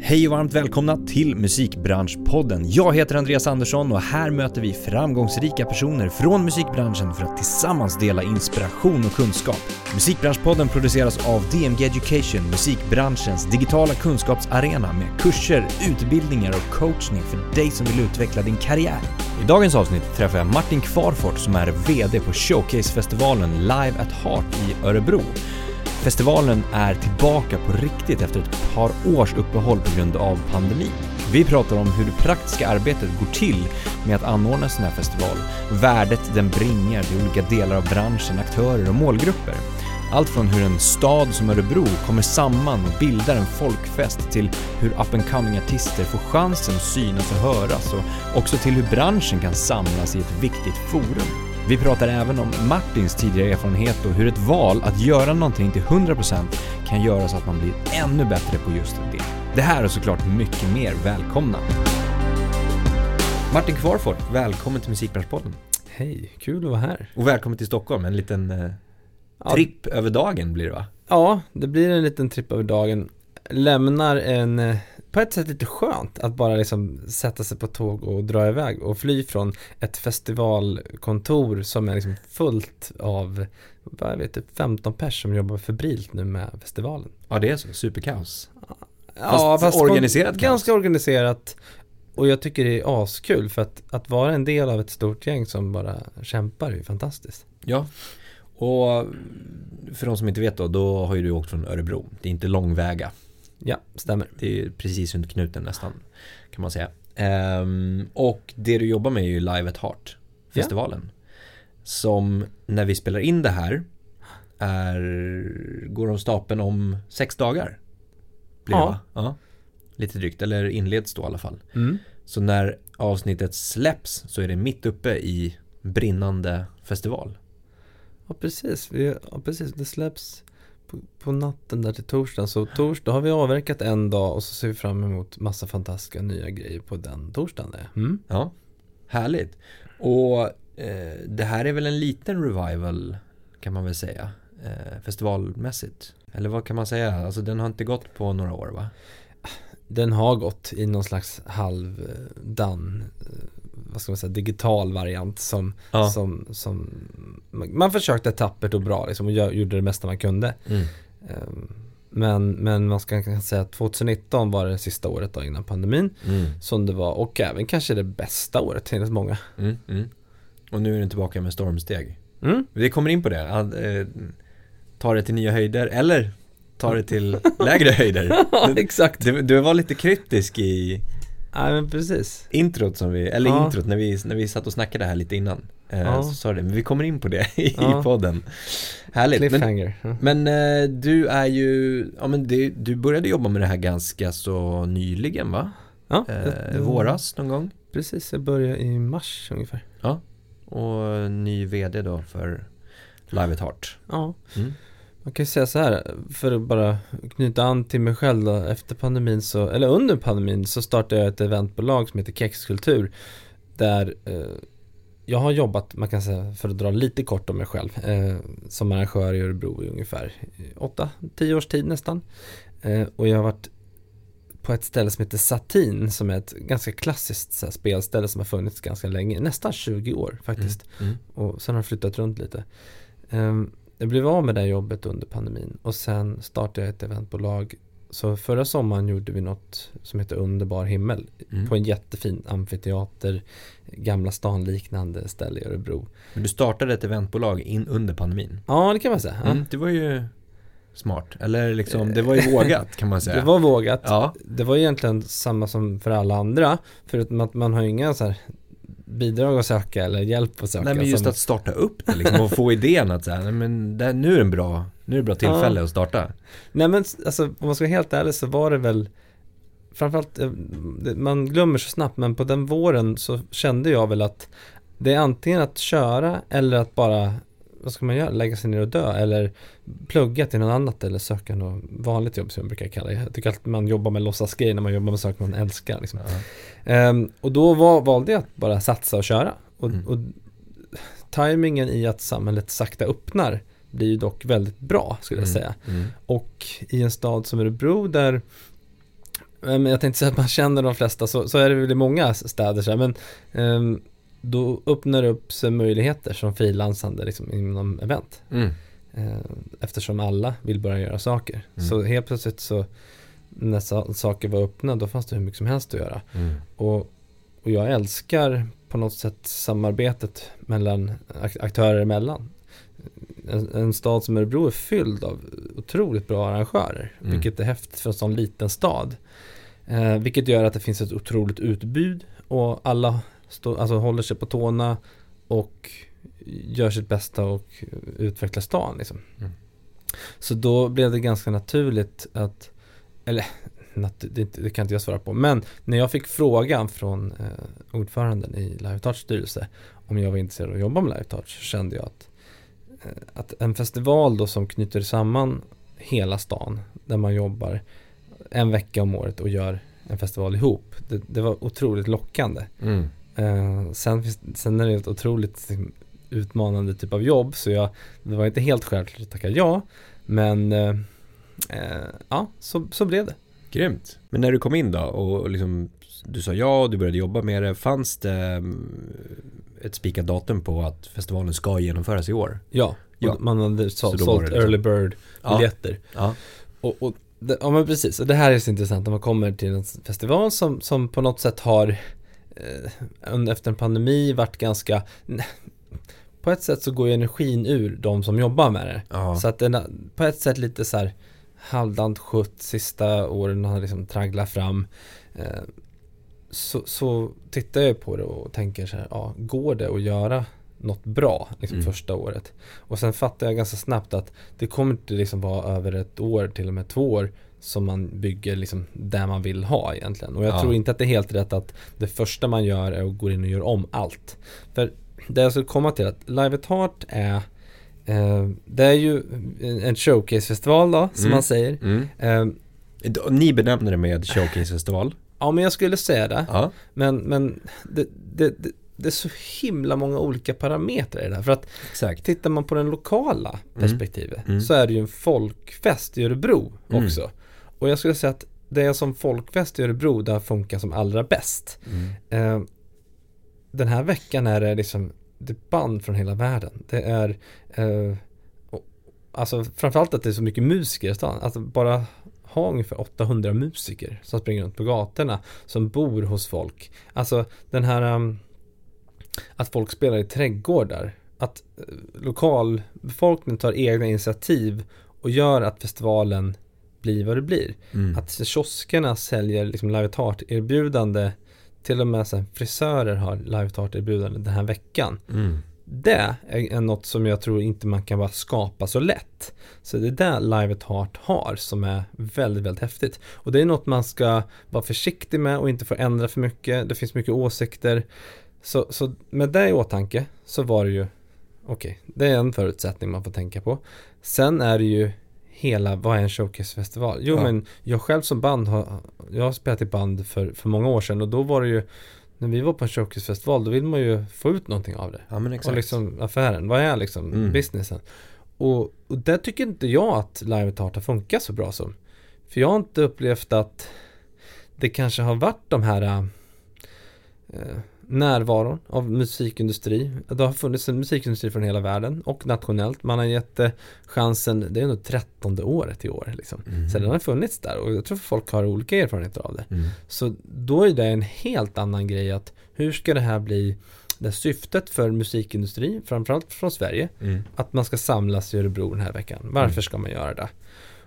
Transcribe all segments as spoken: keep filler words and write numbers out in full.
Hej och varmt välkomna till Musikbranschpodden. Jag heter Andreas Andersson och här möter vi framgångsrika personer från musikbranschen för att tillsammans dela inspiration och kunskap. Musikbranschpodden produceras av D M G Education, musikbranschens digitala kunskapsarena med kurser, utbildningar och coachning för dig som vill utveckla din karriär. I dagens avsnitt träffar jag Martin Kvarfort som är V D på Showcasefestivalen Live at Heart i Örebro. Festivalen är tillbaka på riktigt efter ett par års uppehåll på grund av pandemin. Vi pratar om hur det praktiska arbetet går till med att anordna sån här festival, värdet den bringar till olika delar av branschen, aktörer och målgrupper. Allt från hur en stad som Örebro kommer samman och bildar en folkfest till hur up-and-coming artister får chansen att synas och höras och också till hur branschen kan samlas i ett viktigt forum. Vi pratar även om Martins tidigare erfarenhet och hur ett val att göra någonting till hundra procent kan göra så att man blir ännu bättre på just det. Det här är såklart mycket mer. Välkomna! Martin Kvarfort, välkommen till Musikbranschpodden. Hej, kul att vara här. Och välkommen till Stockholm, en liten eh, tripp ja. över dagen blir det, va? Ja, det blir en liten tripp över dagen. Lämnar en... Eh, på ett sätt lite skönt att bara liksom sätta sig på tåg och dra iväg och fly från ett festivalkontor som är liksom fullt av jag vet, typ femton pers som jobbar febrilt nu med festivalen. Ja, det är så. Superkaos. Fast, ja, fast organiserat kaos. Ganska organiserat. Och jag tycker det är askul för att, att vara en del av ett stort gäng som bara kämpar är fantastiskt. Ja. Och för de som inte vet då, då har ju du åkt från Örebro. Det är inte lång väga. Ja, stämmer. Det är precis runt knuten nästan, kan man säga. Um, och det du jobbar med är ju Live at Heart, festivalen. Ja. Som, när vi spelar in det här, är, går de stapeln om sex dagar. Blir ja. ja. Lite drygt, eller inleds då i alla fall. Mm. Så när avsnittet släpps så är det mitt uppe i brinnande festival. Ja, precis. Ja, precis. Det släpps... på natten där till torsdagen, så torsdag har vi avverkat en dag och så ser vi fram emot massa fantastiska nya grejer på den torsdagen. Mm. Ja, härligt. Och eh, det här är väl en liten revival kan man väl säga, eh, festivalmässigt. Eller vad kan man säga? Alltså den har inte gått på några år, va? Den har gått i någon slags halvdan vad ska man säga, digital variant som, ja. som, som man försökte tappert och bra liksom, och gjorde det mesta man kunde. Mm. Men, men man ska kanske säga att tjugonitton var det sista året då, innan pandemin mm. som det var, och även kanske det bästa året enligt många. Mm, mm. Och nu är den tillbaka med stormsteg. Mm. Vi kommer in på det. Att, eh, ta det till nya höjder eller ta det till lägre höjder. Exakt. Du, du var lite kryptisk i ja, men precis. Introt som vi eller ja. introt när vi när vi satt och snackade här lite innan. Eh, ja. Så sa det, men vi kommer in på det i ja. podden. Härligt. Cliffhanger. Men, ja. men eh, du är ju ja men det, du började jobba med det här ganska så nyligen, va? Ja, eh, våras någon gång. Precis, jag började i mars ungefär. Ja. Och ny V D då för Live at Heart. Ja. Mm. Man kan säga så här, för att bara knyta an till mig själv då, efter pandemin så, eller under pandemin så startade jag ett eventbolag som heter Kexkultur där eh, jag har jobbat, man kan säga för att dra lite kort om mig själv eh, som arrangör i Örebro i ungefär åtta till tio års tid nästan eh, och jag har varit på ett ställe som heter Satin som är ett ganska klassiskt så här, spelställe som har funnits ganska länge, nästan tjugo år faktiskt mm. Mm. och sen har jag flyttat runt lite. Eh, Jag blev av med det jobbet under pandemin och sen startade jag ett eventbolag. Så förra sommaren gjorde vi något som heter Underbar himmel mm. på en jättefin amfiteater, Gamla stan liknande ställe i Örebro. Men du startade ett eventbolag in under pandemin? Ja, det kan man säga. Mm. Ja. Det var ju smart, eller liksom, det var ju vågat kan man säga. Det var vågat. Ja. Det var egentligen samma som för alla andra, förutom att man har inga så här... bidrag att söka eller hjälp att söka. Nej, men just som... att starta upp det liksom, och få idén att så här, nej, men det, nu är det en bra, nu är det bra tillfälle ja. att starta. Nej, men alltså, om man ska vara helt ärlig så var det väl framförallt, man glömmer så snabbt, men på den våren så kände jag väl att det är antingen att köra eller att bara, vad ska man göra, lägga sig ner och dö eller plugga till något annat eller söka något vanligt jobb som jag brukar kalla det. Jag tycker att man jobbar med låtsas grejer när man jobbar med saker man älskar liksom. Uh-huh. um, och då var, valde jag att bara satsa och köra och, mm. och tajmingen i att samhället sakta öppnar blir ju dock väldigt bra skulle mm. jag säga mm. och i en stad som Örebro där men jag tänkte säga att man känner de flesta, så, så är det väl i många städer så här, men um, då öppnar det upp sig möjligheter som frilansande liksom, inom event. Mm. Uh, eftersom alla vill börja göra saker. Mm. Så helt plötsligt så när sa- saker var öppna, då fanns det hur mycket som helst att göra. Mm. Och, och jag älskar på något sätt samarbetet mellan ak- aktörer emellan. En, en stad som Örebro är fylld av otroligt bra arrangörer, mm. vilket är häftigt för en sån liten stad. Eh, vilket gör att det finns ett otroligt utbud och alla stå, alltså, håller sig på tårna och gör sitt bästa och utvecklar stan. Liksom. Mm. Så då blev det ganska naturligt att, eller nat- det, det kan inte jag svara på, men när jag fick frågan från eh, ordföranden i Live at Hearts styrelse om jag var intresserad av att jobba med Live at Hearts, så kände jag att att en festival då som knyter samman hela stan, där man jobbar en vecka om året och gör en festival ihop, det, det var otroligt lockande. Mm. eh, sen, sen är det ett otroligt utmanande typ av jobb, så jag, det var inte helt självklart att tacka ja, men eh, eh, ja, så, så blev det. Grymt. Men när du kom in då och liksom, du sa ja och du började jobba med det, fanns det ett spikat datum på att festivalen ska genomföras i år? Ja, ja. Man hade så, så sålt early bird-biljetter. Ja. Ja. Och, och, ja, men precis. Och det här är så intressant när man kommer till en festival som, som på något sätt har eh, efter en pandemi varit ganska... Ne- på ett sätt så går ju energin ur de som jobbar med det. Ja. Så att det, på ett sätt lite så här halvdant skjutt sista åren har liksom tragglat fram. Eh, Så, så tittar jag på det och tänker så här, ja, går det att göra något bra liksom, mm. första året? Och sen fattar jag ganska snabbt att det kommer inte liksom vara över ett år, till och med två år, som man bygger liksom där man vill ha egentligen. Och jag ja. tror inte att det är helt rätt att det första man gör är att gå in och göra om allt. För det jag skulle komma till att Live at Heart är eh, det är ju en showcasefestival då, som mm. man säger. Mm. Eh, Ni benämner det med showcasefestival. Ja, men jag skulle säga det. Ja. Men, men det, det, det, det är så himla många olika parametrar i det här. För att Exakt. tittar man på den lokala perspektivet mm. Mm. så är det ju en folkfest i Örebro också. Mm. Och jag skulle säga att det är som folkfest i Örebro där funkar som allra bäst. Mm. Eh, den här veckan är det liksom det är band från hela världen. Det är eh, alltså framförallt att det är så mycket musiker i stan. Alltså bara... har ungefär åttahundra musiker som springer runt på gatorna, som bor hos folk. Alltså den här um, att folk spelar i trädgårdar, att uh, lokalbefolkningen tar egna initiativ och gör att festivalen blir vad det blir. Mm. Att kioskerna säljer liksom Live at Heart-erbjudande, till och med så här, frisörer har Live at Heart-erbjudande den här veckan. Mm. Det är något som jag tror inte man kan bara skapa så lätt. Så det är där Live at Heart har som är väldigt, väldigt häftigt. Och det är något man ska vara försiktig med och inte få ändra för mycket. Det finns mycket åsikter. Så, så med det i åtanke så var det ju, okej, okay, det är en förutsättning man får tänka på. Sen är det ju hela, vad är en showcasefestival? Jo, ja. men jag själv som band, har, jag har spelat i band för, för många år sedan, och då var det ju, när vi var på en showcasefestival, då vill man ju få ut någonting av det. Ja, men exakt. Och liksom affären, vad är liksom mm. businessen? Och, och där tycker inte jag att Live at Heart funkar så bra som. För jag har inte upplevt att det kanske har varit de här äh, närvaron av musikindustri. Det har funnits en musikindustri från hela världen och nationellt. Man har gett äh, chansen, det är nog trettonde året i år. Liksom. Mm. Så den har funnits där, och jag tror att folk har olika erfarenheter av det. Mm. Så då är det en helt annan grej att hur ska det här bli? Det syftet för musikindustrin, framförallt från Sverige, mm. att man ska samlas i Örebro den här veckan. Varför mm. ska man göra det?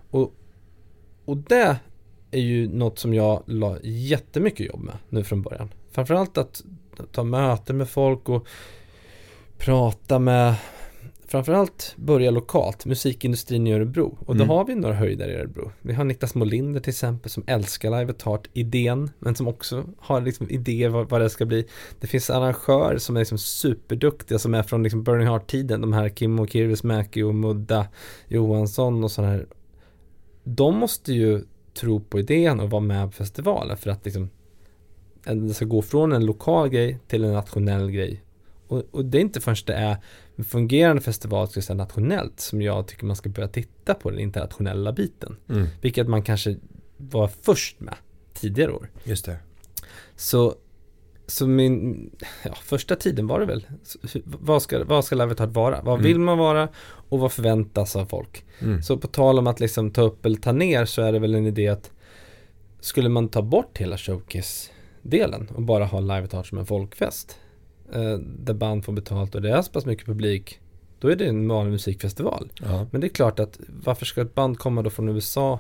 Och, och det är ju något som jag la jättemycket jobb med nu från början. Framförallt att ta möten med folk och prata med, framförallt börja lokalt, musikindustrin i Örebro. Och då mm. har vi några höjder i Örebro. Vi har Niklas Molinder till exempel, som älskar Live at Heart idén, men som också har liksom idéer vad, vad det ska bli. Det finns arrangörer som är liksom superduktiga, som är från liksom Burning Heart-tiden. De här Kim och Kirvis, Mäke och Mudda Johansson och sådana här. De måste ju tro på idén och vara med på festivalen för att liksom, det ska gå från en lokal grej till en nationell grej. Och, och det är inte först det är en fungerande festival ska säga, nationellt, som jag tycker man ska börja titta på den internationella biten. Mm. Vilket man kanske var först med tidigare år. Just det. Så, så min ja, första tiden var det väl. Så, vad ska, vad ska Live at Heart vara? Vad mm. vill man vara? Och vad förväntas av folk? Mm. Så på tal om att liksom ta upp eller ta ner, så är det väl en idé att skulle man ta bort hela showcase-delen och bara ha Live at Heart som en folkfest, eh, där band får betalt och det är så pass mycket publik, då är det en vanlig musikfestival. Ja. Men det är klart att varför ska ett band komma då från U S A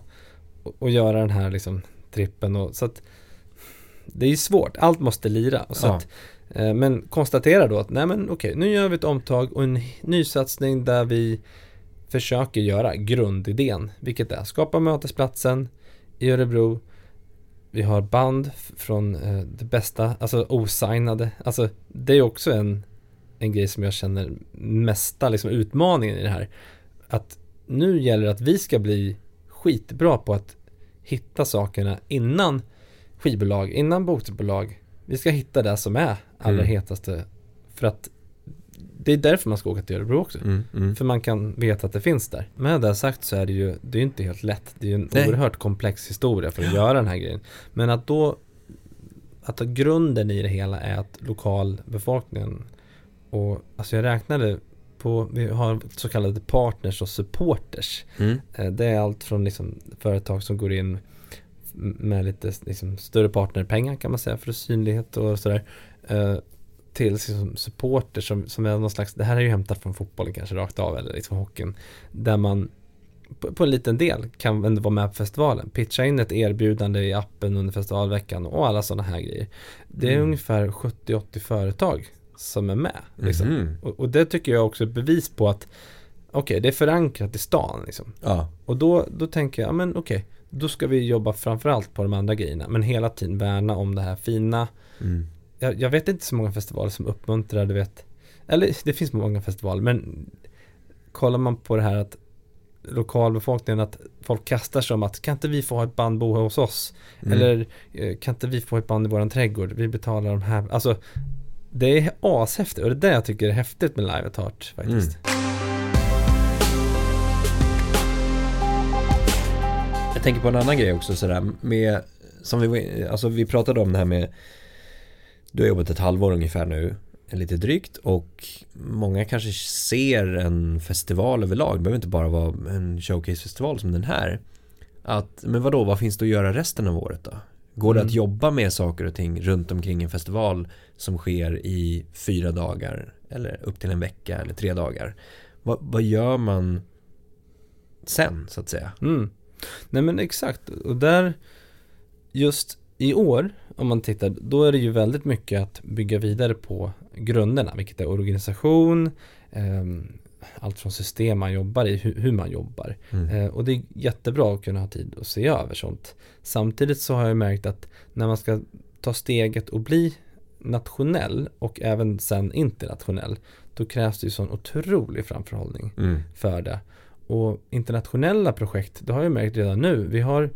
och, och göra den här liksom trippen? Och, så att det är svårt. Allt måste lira. Och så ja. att, eh, men konstatera då att nej men okej, nu gör vi ett omtag och en ny satsning där vi försöker göra grundidén, vilket är skapa mötesplatsen i Örebro. Vi har band från eh, det bästa, alltså osignade. Alltså det är också en en grej som jag känner mesta liksom utmaningen i det här, att nu gäller det att vi ska bli skitbra på att hitta sakerna innan skivbolag, innan bokbolag. Vi ska hitta det som är allra mm. hetaste, för att det är därför man ska åka till Örebro också. Mm, mm. För man kan veta att det finns där. Med det sagt så är det ju, det är inte helt lätt. Det är ju en Nej. oerhört komplex historia för att ja. göra den här grejen. Men att då att grunden i det hela är att lokalbefolkningen, och alltså jag räknade på, vi har så kallade partners och supporters. Mm. Det är allt från liksom företag som går in med lite liksom större partnerpengar kan man säga för synlighet och sådär, till liksom supporter som, som är någon slags, det här är ju hämtat från fotbollen kanske rakt av eller liksom hockeyn, där man på, på en liten del kan ändå vara med på festivalen, pitcha in ett erbjudande i appen under festivalveckan och alla sådana här grejer. Det är mm. ungefär sjuttio åttio företag som är med liksom. mm. och, och det tycker jag också är bevis på att okej, okay, det är förankrat i stan liksom. ja. Och då, då tänker jag, men okej okay, då ska vi jobba framförallt på de andra grejerna, men hela tiden värna om det här fina. mm. Jag, jag vet inte så många festivaler som uppmuntrar, du vet. Eller det finns många festivaler, men kollar man på det här att lokalbefolkningen, att folk kastar sig om att kan inte vi få ha ett band bo hos oss? Mm. Eller kan inte vi få ett band i våran trädgård? Vi betalar de här. Alltså det är ashäftigt, och det är det jag tycker är häftigt med Live at Heart faktiskt. Mm. Jag tänker på en annan grej också sådär, med, som vi, alltså, vi pratade om det här med, du har jobbat ett halvår ungefär nu, lite drygt, och många kanske ser en festival överlag, det behöver inte bara vara en showcasefestival som den här, att, men vadå, vad finns det att göra resten av året då? Går det mm. att jobba med saker och ting runt omkring en festival som sker i fyra dagar eller upp till en vecka eller tre dagar? Va, vad gör man sen så att säga? Mm. Nej men exakt, och där just i år om man tittar, då är det ju väldigt mycket att bygga vidare på grunderna, vilket är organisation, eh, allt från system man jobbar i, hu- hur man jobbar. Mm. Eh, och det är jättebra att kunna ha tid att se över sånt. Samtidigt så har jag märkt att när man ska ta steget och bli nationell och även sen internationell, då krävs det ju sån otrolig framförhållning mm. för det. Och internationella projekt, det har jag märkt redan nu. Vi har,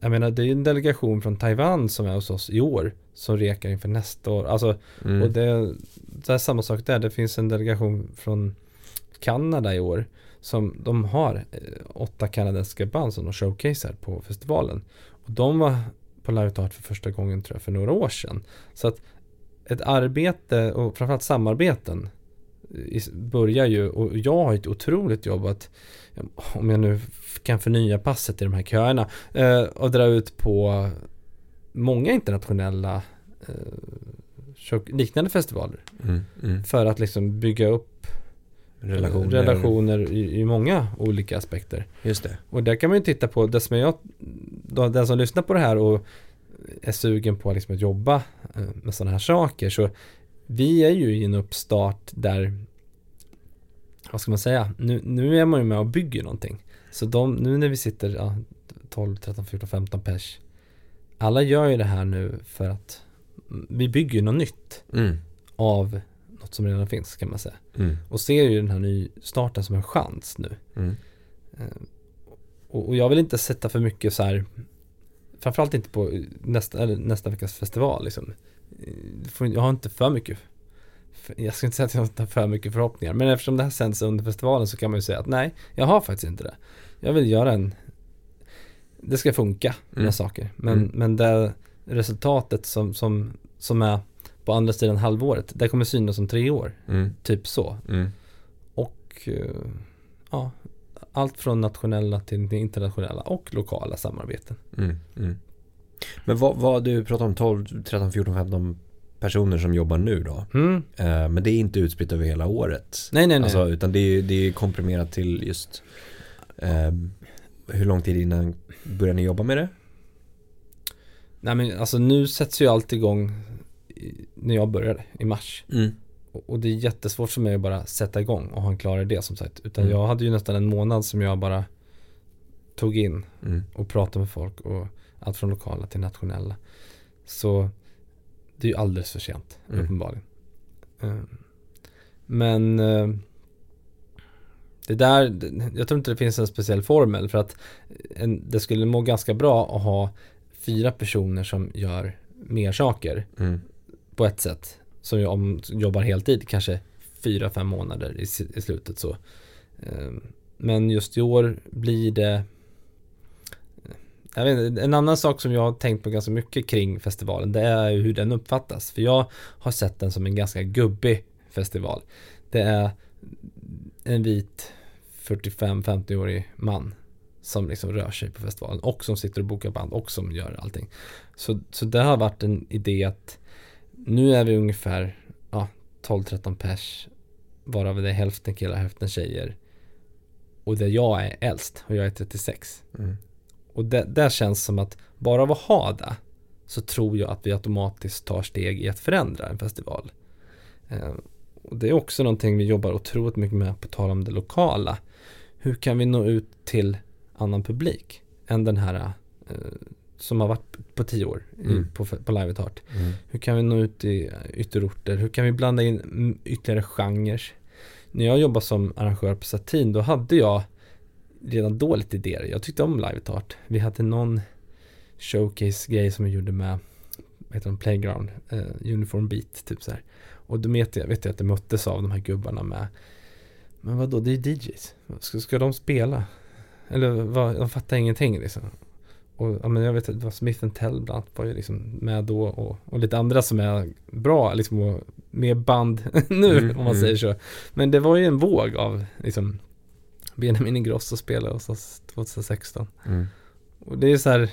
jag menar, det är ju en delegation från Taiwan som är hos oss i år, som rekar inför nästa år. Alltså, mm. och det, det är samma sak där. Det finns en delegation från Kanada i år, som de har eh, åtta kanadensiska band som de showcasear på festivalen. Och de var på Live at Heart för första gången tror jag för några år sedan. Så att ett arbete och framförallt samarbeten börjar ju, och jag har ett otroligt jobb att, om jag nu kan förnya passet i de här köerna eh, och dra ut på många internationella eh, liknande festivaler mm, mm. för att liksom bygga upp relationer, relationer i, i många olika aspekter. Just det. Och där kan man ju titta på det som jag, då, den som lyssnar på det här och är sugen på liksom att jobba eh, med sådana här saker, så vi är ju i en uppstart där, vad ska man säga, nu, nu är man ju med och bygger någonting. Så de, nu när vi sitter ja, tolv, tretton, fjorton, femton pers, alla gör ju det här nu för att vi bygger något nytt mm. av något som redan finns kan man säga. Mm. Och ser ju den här ny starten som en chans nu. Mm. Och, och jag vill inte sätta för mycket så här, framförallt inte på nästa, eller nästa veckas festival liksom. Jag har inte för mycket, jag ska inte säga att jag inte har för mycket förhoppningar, men eftersom det här sänds under festivalen så kan man ju säga att nej, jag har faktiskt inte det. Jag vill göra en det ska funka med mm. saker. Men, mm. men det resultatet som, som, som är på andra sidan halvåret, det kommer synas om tre år. Mm. Typ så. Mm. Och ja, allt från nationella till internationella och lokala samarbeten. Mm. Mm. Men vad, vad du pratar om tolv, tretton, fjorton, femton personer som jobbar nu då. Mm. Eh, men det är inte utspritt över hela året. Nej, nej, nej. Alltså, utan det är, det är komprimerat till just eh, hur lång tid innan börjar ni jobba med det? Nej, men alltså nu sätts ju allt igång i, när jag började i mars. Mm. Och, och det är jättesvårt för mig att bara sätta igång och ha en klar idé som sagt. Utan mm. jag hade ju nästan en månad som jag bara tog in mm. och pratade med folk och allt från lokala till nationella. Så det är ju alldeles för sent, mm. uppenbarligen. Men det där, jag tror inte det finns en speciell formel för att en, det skulle må ganska bra att ha fyra personer som gör mer saker mm. på ett sätt. Som jobbar heltid, kanske fyra, fem månader i, i slutet. Så. Men just i år blir det... Jag vet inte, en annan sak som jag har tänkt på ganska mycket kring festivalen, det är hur den uppfattas. För jag har sett den som en ganska gubbig festival. Det är en vit fyrtiofem till femtio-årig man som liksom rör sig på festivalen och som sitter och bokar band och som gör allting. Så, så det har varit en idé att nu är vi ungefär ja, tolv tretton pers, varav det är hälften killar, hälften tjejer. Och där jag är äldst och jag är trettiosex. Mm. Och det, där känns som att bara av att ha det så tror jag att vi automatiskt tar steg i att förändra en festival. Eh, och det är också någonting vi jobbar otroligt mycket med på tal om det lokala. Hur kan vi nå ut till annan publik än den här eh, som har varit på tio år i, mm. på, på Live at Heart. Mm. Hur kan vi nå ut i ytterorter? Hur kan vi blanda in ytterligare genrer? När jag jobbade som arrangör på Satin, då hade jag redan dåligt idéer. Jag tyckte om Live at Heart. Vi hade någon showcase-grej som vi gjorde med vad heter de, Playground eh, Uniform Beat typ så här. Och då vet jag, vet jag att det möttes av de här gubbarna med men vadå, det är D Js. Ska, ska de spela? Eller vad, de fattar ingenting liksom. Och ja, men jag vet att det var Smith and Tell bland annat var ju liksom med då och, och lite andra som är bra liksom och med band nu mm, om man mm. säger så. Men det var ju en våg av liksom Benjamin Ingrosso spelade hos oss tjugohundrasexton. Mm. Och det är så här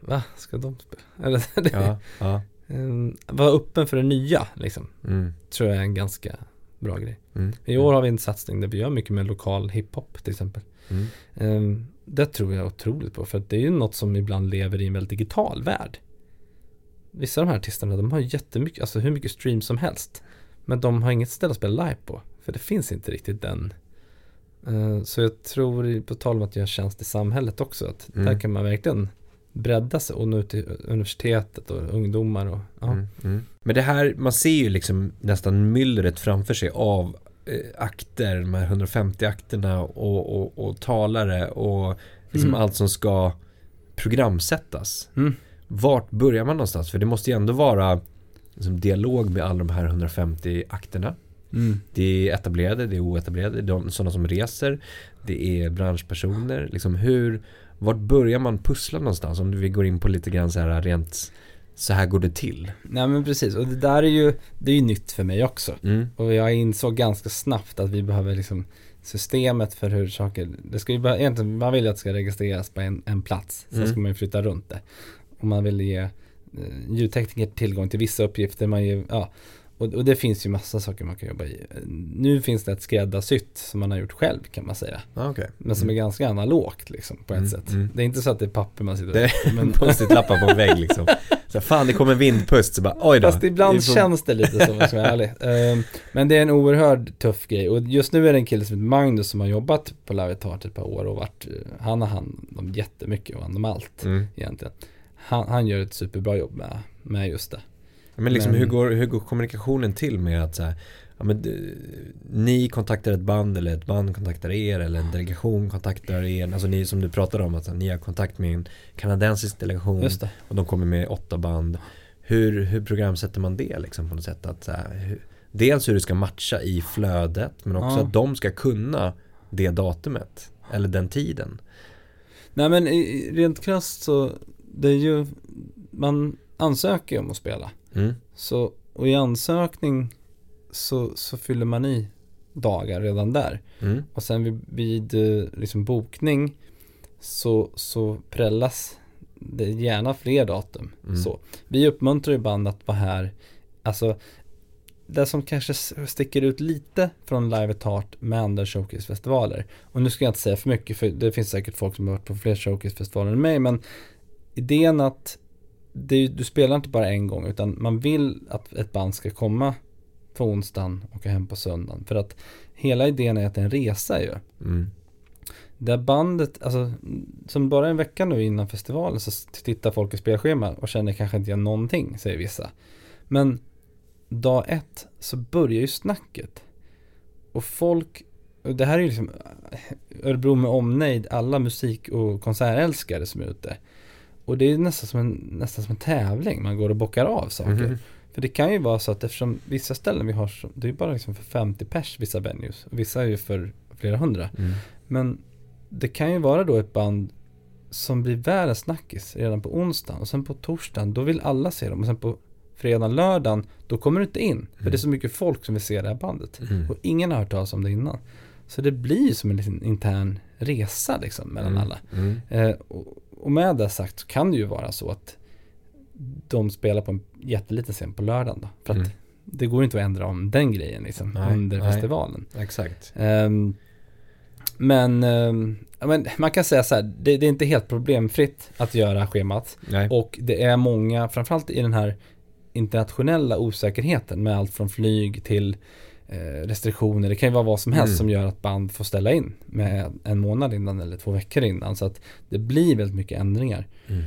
va? Ska de spela? Eller, ja, ja. um, vara öppen för det nya liksom. Mm. Tror jag är en ganska bra grej. Mm. I år har vi en satsning där vi gör mycket med lokal hiphop till exempel. Mm. Um, det tror jag otroligt på för att det är ju något som ibland lever i en väldigt digital värld. Vissa av de här artisterna de har jättemycket, alltså hur mycket stream som helst. Men de har inget ställe att spela live på. För det finns inte riktigt den. Så jag tror på tal om att göra tjänst i samhället också att mm. där kan man verkligen bredda sig och nå ut till universitetet och ungdomar och, ja. mm, mm. Men det här, man ser ju liksom nästan myllret framför sig av eh, akter, de här hundrafemtio akterna och, och, och talare och liksom mm. allt som ska programsättas. mm. Vart börjar man någonstans? För det måste ju ändå vara liksom, dialog med alla de här hundrafemtio akterna. Mm. Det är etablerade, det är oetablerade, det är sådana som reser, det är branschpersoner. Liksom hur, vart börjar man pussla någonstans? Om vi går in på lite grann så här rent, så här går det till. Nej men precis, och det där är ju, det är ju nytt för mig också. Mm. Och jag insåg ganska snabbt att vi behöver liksom systemet för hur saker, det ska ju bara, egentligen, man vill att det ska registreras på en, en plats, sen mm. ska man ju flytta runt det. Och man vill ge eh, ljudtekniker tillgång till vissa uppgifter, man ger, ja. Och, och det finns ju massa saker man kan jobba i. Nu finns det ett skräddarsytt som man har gjort själv kan man säga. Ah, okay. Men som mm. är ganska analogt liksom, på ett mm, sätt. Mm. Det är inte så att det är papper man sitter och... Det är post-it lappar på en vägg liksom. Så fan, det kom en vindpust så bara oj då. Fast ibland det så... känns det lite som, som är ärligt. Um, men det är en oerhörd tuff grej. Och just nu är det en kille som heter Magnus som har jobbat på Live at Heart ett par år och varit, han har hand om jättemycket och hand om allt mm. egentligen. Han, han gör ett superbra jobb med, med just det. Men liksom men, hur, går, hur går kommunikationen till med att så här, ja, men, ni kontaktar ett band eller ett band kontaktar er eller en delegation kontaktar er, alltså ni som du pratade om att så här, ni har kontakt med en kanadensisk delegation och de kommer med åtta band. Hur, hur programsätter man det liksom på något sätt? Att, så här, hur, dels hur du ska matcha i flödet men också ja. Att de ska kunna det datumet eller den tiden. Nej, men rent krasst så det är ju, man ansöker om att spela. Mm. Så, och i ansökning så, så fyller man i dagar redan där. Mm. Och sen vid, vid liksom bokning så, så prällas det gärna fler datum. Mm. Så vi uppmuntrar ju band att vara här. Alltså det som kanske sticker ut lite från Live at Heart med andra showcasefestivaler. Och nu ska jag inte säga för mycket, för det finns säkert folk som har varit på fler showcasefestivaler än mig, men idén att det, du spelar inte bara en gång, utan man vill att ett band ska komma på onsdagen och åka hem på söndagen. För att hela idén är att det är en resa ju. Mm. Där bandet, alltså, som bara en vecka nu innan festivalen så tittar folk i spelschemat och känner kanske inte igen någonting, säger vissa. Men dag ett så börjar ju snacket. Och folk, och det här är ju liksom Örebro med omnejd, alla musik- och konsertälskare som är ute. Och det är nästan som en, nästan som en tävling, man går och bockar av saker. Mm-hmm. För det kan ju vara så att eftersom vissa ställen vi har, det är ju bara liksom för femtio pers vissa venues, och vissa är ju för flera hundra. Mm. Men det kan ju vara då ett band som blir världens snackis redan på onsdagen, och sen på torsdagen, då vill alla se dem, och sen på fredag, lördagen, då kommer du inte in. Mm. För det är så mycket folk som vill se det här bandet. Mm. Och ingen har hört talas om det innan. Så det blir som en liten intern resa liksom mellan mm. alla. Mm. Eh, och, och med det sagt så kan det ju vara så att de spelar på en jätteliten scen på lördagen då. För att mm. det går inte att ändra om den grejen liksom, nej, under nej. festivalen. Exakt. Eh, men, eh, men man kan säga så här, det, det är inte helt problemfritt att göra schemat. Nej. Och det är många, framförallt i den här internationella osäkerheten med allt från flyg till eh, restriktioner. Det kan ju vara vad som helst mm. som gör att band får ställa in med en månad innan eller två veckor innan. Så att det blir väldigt mycket ändringar. Mm.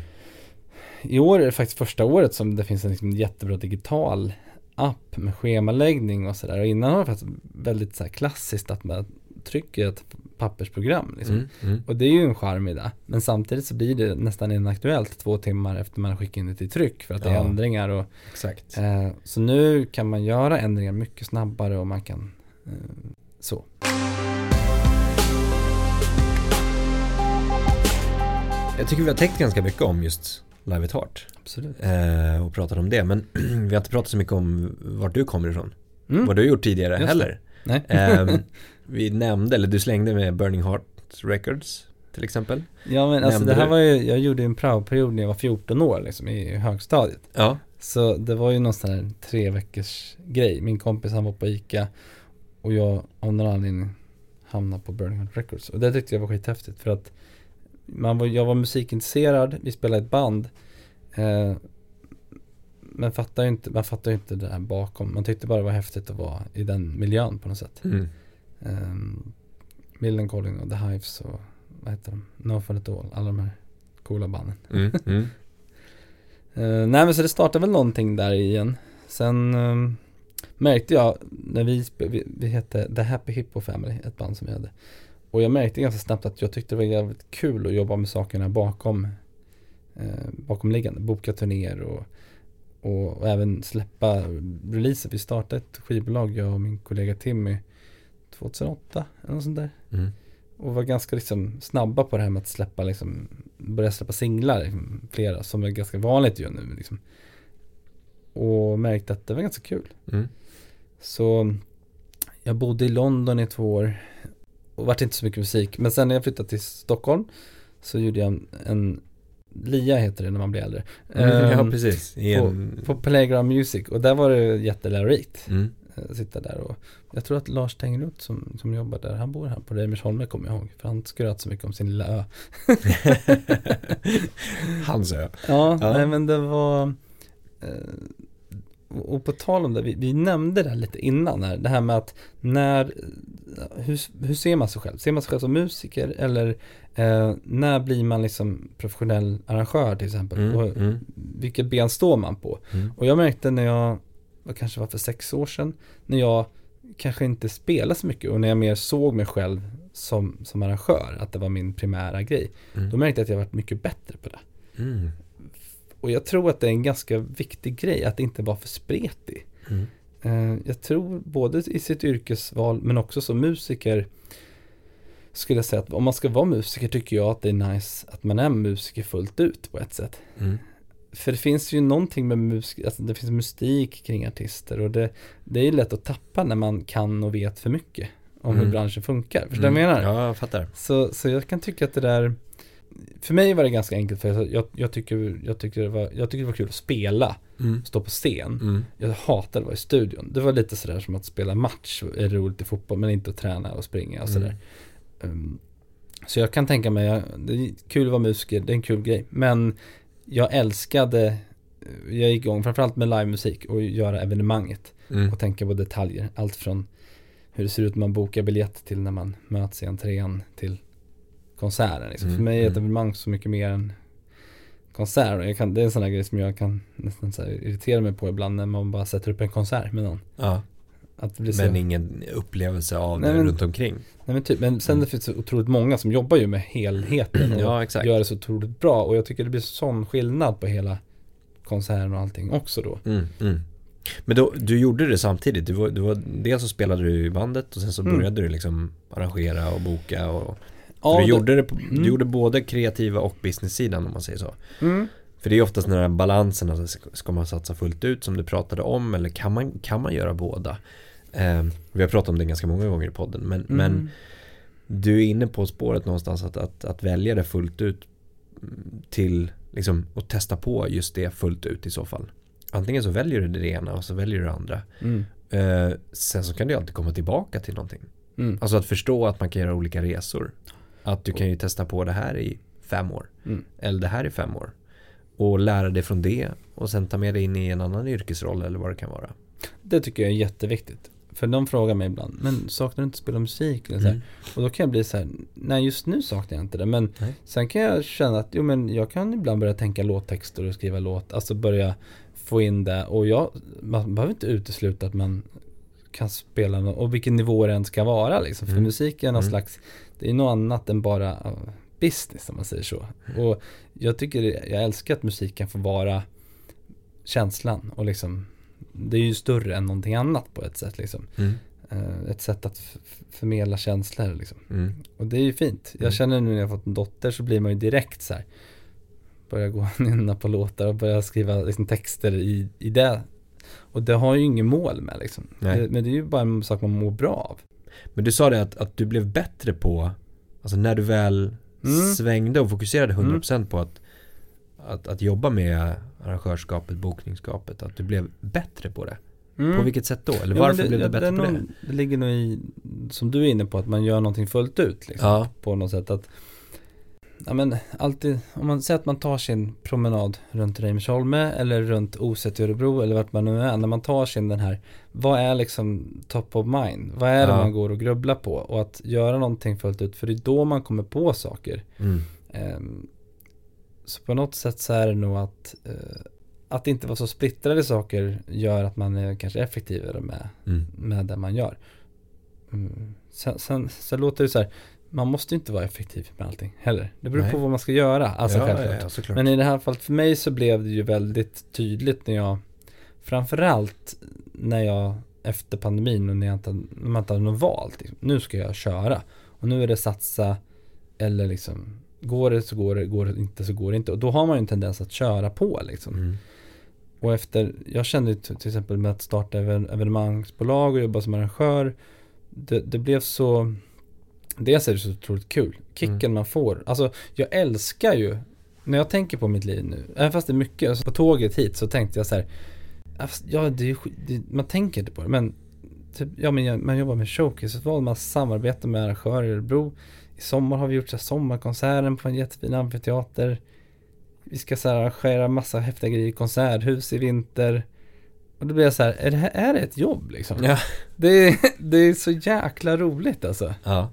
I år är det faktiskt första året som det finns en liksom jättebra digital app med schemaläggning och sådär. Och innan har det faktiskt väldigt så här klassiskt att man trycker ett pappersprogram. Liksom. Mm. Mm. Och det är ju en charm i det. Men samtidigt så blir det nästan inaktuellt två timmar efter man skickar in det till tryck för att ja. det är ändringar. Och, Exakt. Eh, så nu kan man göra ändringar mycket snabbare och man kan eh, så. Jag tycker vi har täckt ganska mycket om just Live at Heart. Absolut. Eh, och pratat om det. Men vi har inte pratat så mycket om vart du kommer ifrån. Mm. Vad du har gjort tidigare just heller. Nej. Eh, vi nämnde, eller du slängde med Burning Heart Records till exempel. Ja, men alltså, det här var ju, jag gjorde en praoperiod när jag var fjorton år liksom, i högstadiet. Ja. Så det var ju någon sån här tre veckors grej. Min kompis, han var på ICA och jag av någon anledning hamnade på Burning Heart Records. Och det tyckte jag var skithäftigt för att man var, jag var musikintresserad, vi spelade ett band. Eh, men fattar ju inte, man fattar ju inte det här bakom. Man tyckte bara det var häftigt att vara i den miljön på något sätt. Mm. Um, Millen, Calling och The Hives och vad heter de? No for all, alla de här coola banden. Mm, mm. uh, nej men så det startade väl någonting där igen. Sen um, märkte jag när vi, spe- vi vi hette The Happy Hippo Family, ett band som vi hade. Och jag märkte ganska snabbt att jag tyckte det var jävligt kul att jobba med sakerna bakom eh, bakomliggande, boka turnéer och, och och även släppa releaser. Vi startade ett skivbolag, jag och min kollega Timmy, tjugohundraåtta eller något sånt där. Mm. Och var ganska liksom snabba på det här med att släppa liksom, börja släppa singlar liksom, flera, som är ganska vanligt ju nu liksom. Och märkte att det var ganska kul. Mm. Så jag bodde i London i två år och vart inte så mycket musik. Men sen när jag flyttade till Stockholm så gjorde jag en, en Lia heter det när man blir äldre. Mm, ja, precis. På, på Playground Music. Och där var det jättelärorikt. Mm. Sitta där och jag tror att Lars Tenglut som, som jobbar där, han bor här på Reimersholm, kommer jag ihåg, för han skröt så mycket om sin lilla ö. Hans ö. Ja, ja. Nej, men det var eh, och på tal om det, vi, vi nämnde det här lite innan här, det här med att när hur, hur ser man sig själv? Ser man sig själv som musiker eller eh, när blir man liksom professionell arrangör till exempel? Mm, och, mm. Vilka ben står man på? Mm. Och jag märkte när jag och kanske var för sex år sedan, när jag kanske inte spelade så mycket och när jag mer såg mig själv som, som arrangör, att det var min primära grej. Mm. Då märkte jag att jag varit mycket bättre på det. Mm. Och jag tror att det är en ganska viktig grej att inte vara för spretig. Mm. Eh, jag tror både i sitt yrkesval men också som musiker skulle jag säga att om man ska vara musiker tycker jag att det är nice att man är musiker fullt ut på ett sätt. Mm. För det finns ju någonting med musik, alltså det finns mystik kring artister och det, det är ju lätt att tappa när man kan och vet för mycket om mm. hur branschen funkar. Förstår du mm. vad jag menar? Ja, jag fattar. Så, så jag kan tycka att det där, för mig var det ganska enkelt för jag, jag, tycker, jag, tycker, det var, jag tycker det var kul att spela, mm. stå på scen. Mm. Jag hatade att vara i studion. Det var lite sådär som att spela match är roligt i fotboll men inte att träna och springa och sådär. Mm. Um, så jag kan tänka mig, det är kul att vara musiker, det är en kul grej. Men jag älskade, jag gick igång framförallt med livemusik och göra evenemanget mm. och tänka på detaljer. Allt från hur det ser ut när man bokar biljett till när man möts i entrén till konserten. Liksom. Mm. För mig är ett evenemang så mycket mer än konsert. Jag kan, det är en sån här grej som jag kan nästan så här irritera mig på ibland när man bara sätter upp en konsert med någon. Ja. Att men så. Ingen upplevelse av nej, det men, runt omkring. Nej, men, typ. Men sen mm. det finns så otroligt många som jobbar ju med helheten och ja, exakt. Gör det så otroligt bra. Och jag tycker det blir sån skillnad på hela konserten och allting också då. Mm, mm. Men då, du gjorde det samtidigt. Du var, du var, dels så spelade du i bandet och sen så började mm. du liksom arrangera och boka. Och, ja, du, det, gjorde det på, mm. du gjorde både kreativa och business-sidan om man säger så. Mm. För det är oftast den här balansen, alltså, ska man satsa fullt ut som du pratade om eller kan man, kan man göra båda? Eh, vi har pratat om det ganska många gånger i podden men, mm. men du är inne på spåret någonstans att, att, att välja det fullt ut till liksom, och testa på just det fullt ut i så fall. Antingen så väljer du det ena och så väljer du det andra. Mm. Eh, sen så kan du alltid komma tillbaka till någonting. Mm. Alltså att förstå att man kan göra olika resor. Att du kan ju testa på det här i fem år. Mm. Eller det här i fem år. Och lära dig från det och sen ta med dig in i en annan yrkesroll eller vad det kan vara. Det tycker jag är jätteviktigt. För de frågar mig ibland, men saknar du inte att spela musik? Eller så här? Mm. Och då kan jag bli så här, nej just nu saknar jag inte det. Men nej. Sen kan jag känna att jo, men jag kan ibland börja tänka låttexter och skriva låt. Alltså börja få in det. Och jag, man behöver inte utesluta att man kan spela något, och vilken nivå det än ska vara. Liksom. För mm. musik är någon mm. slags, det är något annat än bara business om man säger så. Mm. Och jag tycker, jag älskar att musiken får vara känslan och liksom det är ju större än någonting annat på ett sätt liksom. Mm. Uh, ett sätt att f- förmedla känslor liksom. Mm. Och det är ju fint. Jag mm. känner nu när jag fått en dotter så blir man ju direkt så här börja gå nynna på låtar och börja skriva liksom, texter i, i det. Och det har ju ingen mål med liksom. Det, men det är ju bara en sak man mår bra av. Men du sa det att, att du blev bättre på alltså när du väl mm. svängde och fokuserade hundra procent mm. på att Att, att jobba med arrangörskapet, bokningsskapet, att du blev bättre på det. Mm. På vilket sätt då? Eller varför ja, det, blev du bättre det på det? Någon, det ligger nog i, som du är inne på, att man gör någonting fullt ut. Liksom, ja. På något sätt. Att, ja, men, alltid, om man säger att man tar sin promenad runt Reimersholm eller runt Oset i Örebro eller vart man nu är, när man tar sin den här, vad är liksom top of mind? Vad är det ja. Man går och grubblar på? Och att göra någonting fullt ut, för det är då man kommer på saker. Mm. Um, Så på något sätt så är det nog att eh, att inte vara så splittrade saker gör att man är kanske effektivare med, mm. med det man gör. Mm. Sen, sen så låter det så här, man måste inte vara effektiv med allting heller. Det beror Nej. På vad man ska göra. Alltså ja, ja, ja, men i det här fallet för mig så blev det ju väldigt tydligt när jag, framförallt när jag efter pandemin och när jag inte, när man inte hade något val. Liksom, nu ska jag köra. Och nu är det satsa eller liksom går det så går det, går det inte så går det inte. Och då har man ju en tendens att köra på liksom. Mm. Och efter, jag kände t- till exempel med att starta even- evenemangsbolag och jobba som arrangör. Det, det blev så, dels är det så otroligt kul. Kicken mm. man får. Alltså jag älskar ju, när jag tänker på mitt liv nu, även fast det är mycket, alltså, på tåget hit så tänkte jag så här, ja det är ju, man tänker inte på det, men typ, ja men jag, man jobbar med Showcasefestivalen, man samarbetar med arrangörer i Örebro. I sommar har vi gjort så här sommarkonserten på en jättefin amfiteater. Vi ska så här arrangera massa häftiga grejer i konserthus i vinter. Och då blir jag så här, är det, här, är det ett jobb liksom? Ja. Det, är, det är så jäkla roligt alltså. Ja.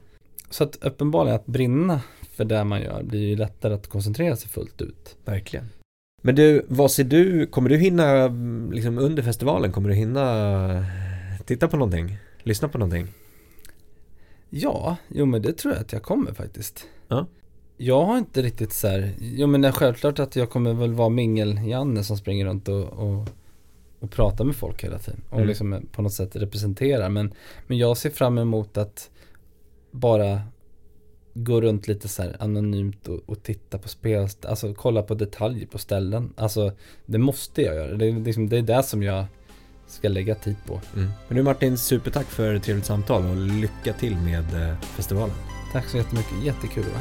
Så att uppenbarligen att brinna för det man gör blir ju lättare att koncentrera sig fullt ut. Verkligen. Men du, vad ser du, kommer du hinna liksom under festivalen, kommer du hinna titta på någonting? Lyssna på någonting? Ja, jo men det tror jag att jag kommer faktiskt. Ja. Jag har inte riktigt så här, jo men det är självklart att jag kommer väl vara mingel-Janne som springer runt och, och, och pratar med folk hela tiden. Och mm. liksom på något sätt representerar. Men, men jag ser fram emot att bara gå runt lite så här anonymt och, och titta på spel, alltså kolla på detaljer på ställen. Alltså det måste jag göra. Det är liksom, det är det som jag ska lägga tid på. Mm. Men nu Martin, supertack för ett trevligt samtal och lycka till med festivalen. Tack så jättemycket, jättekul va?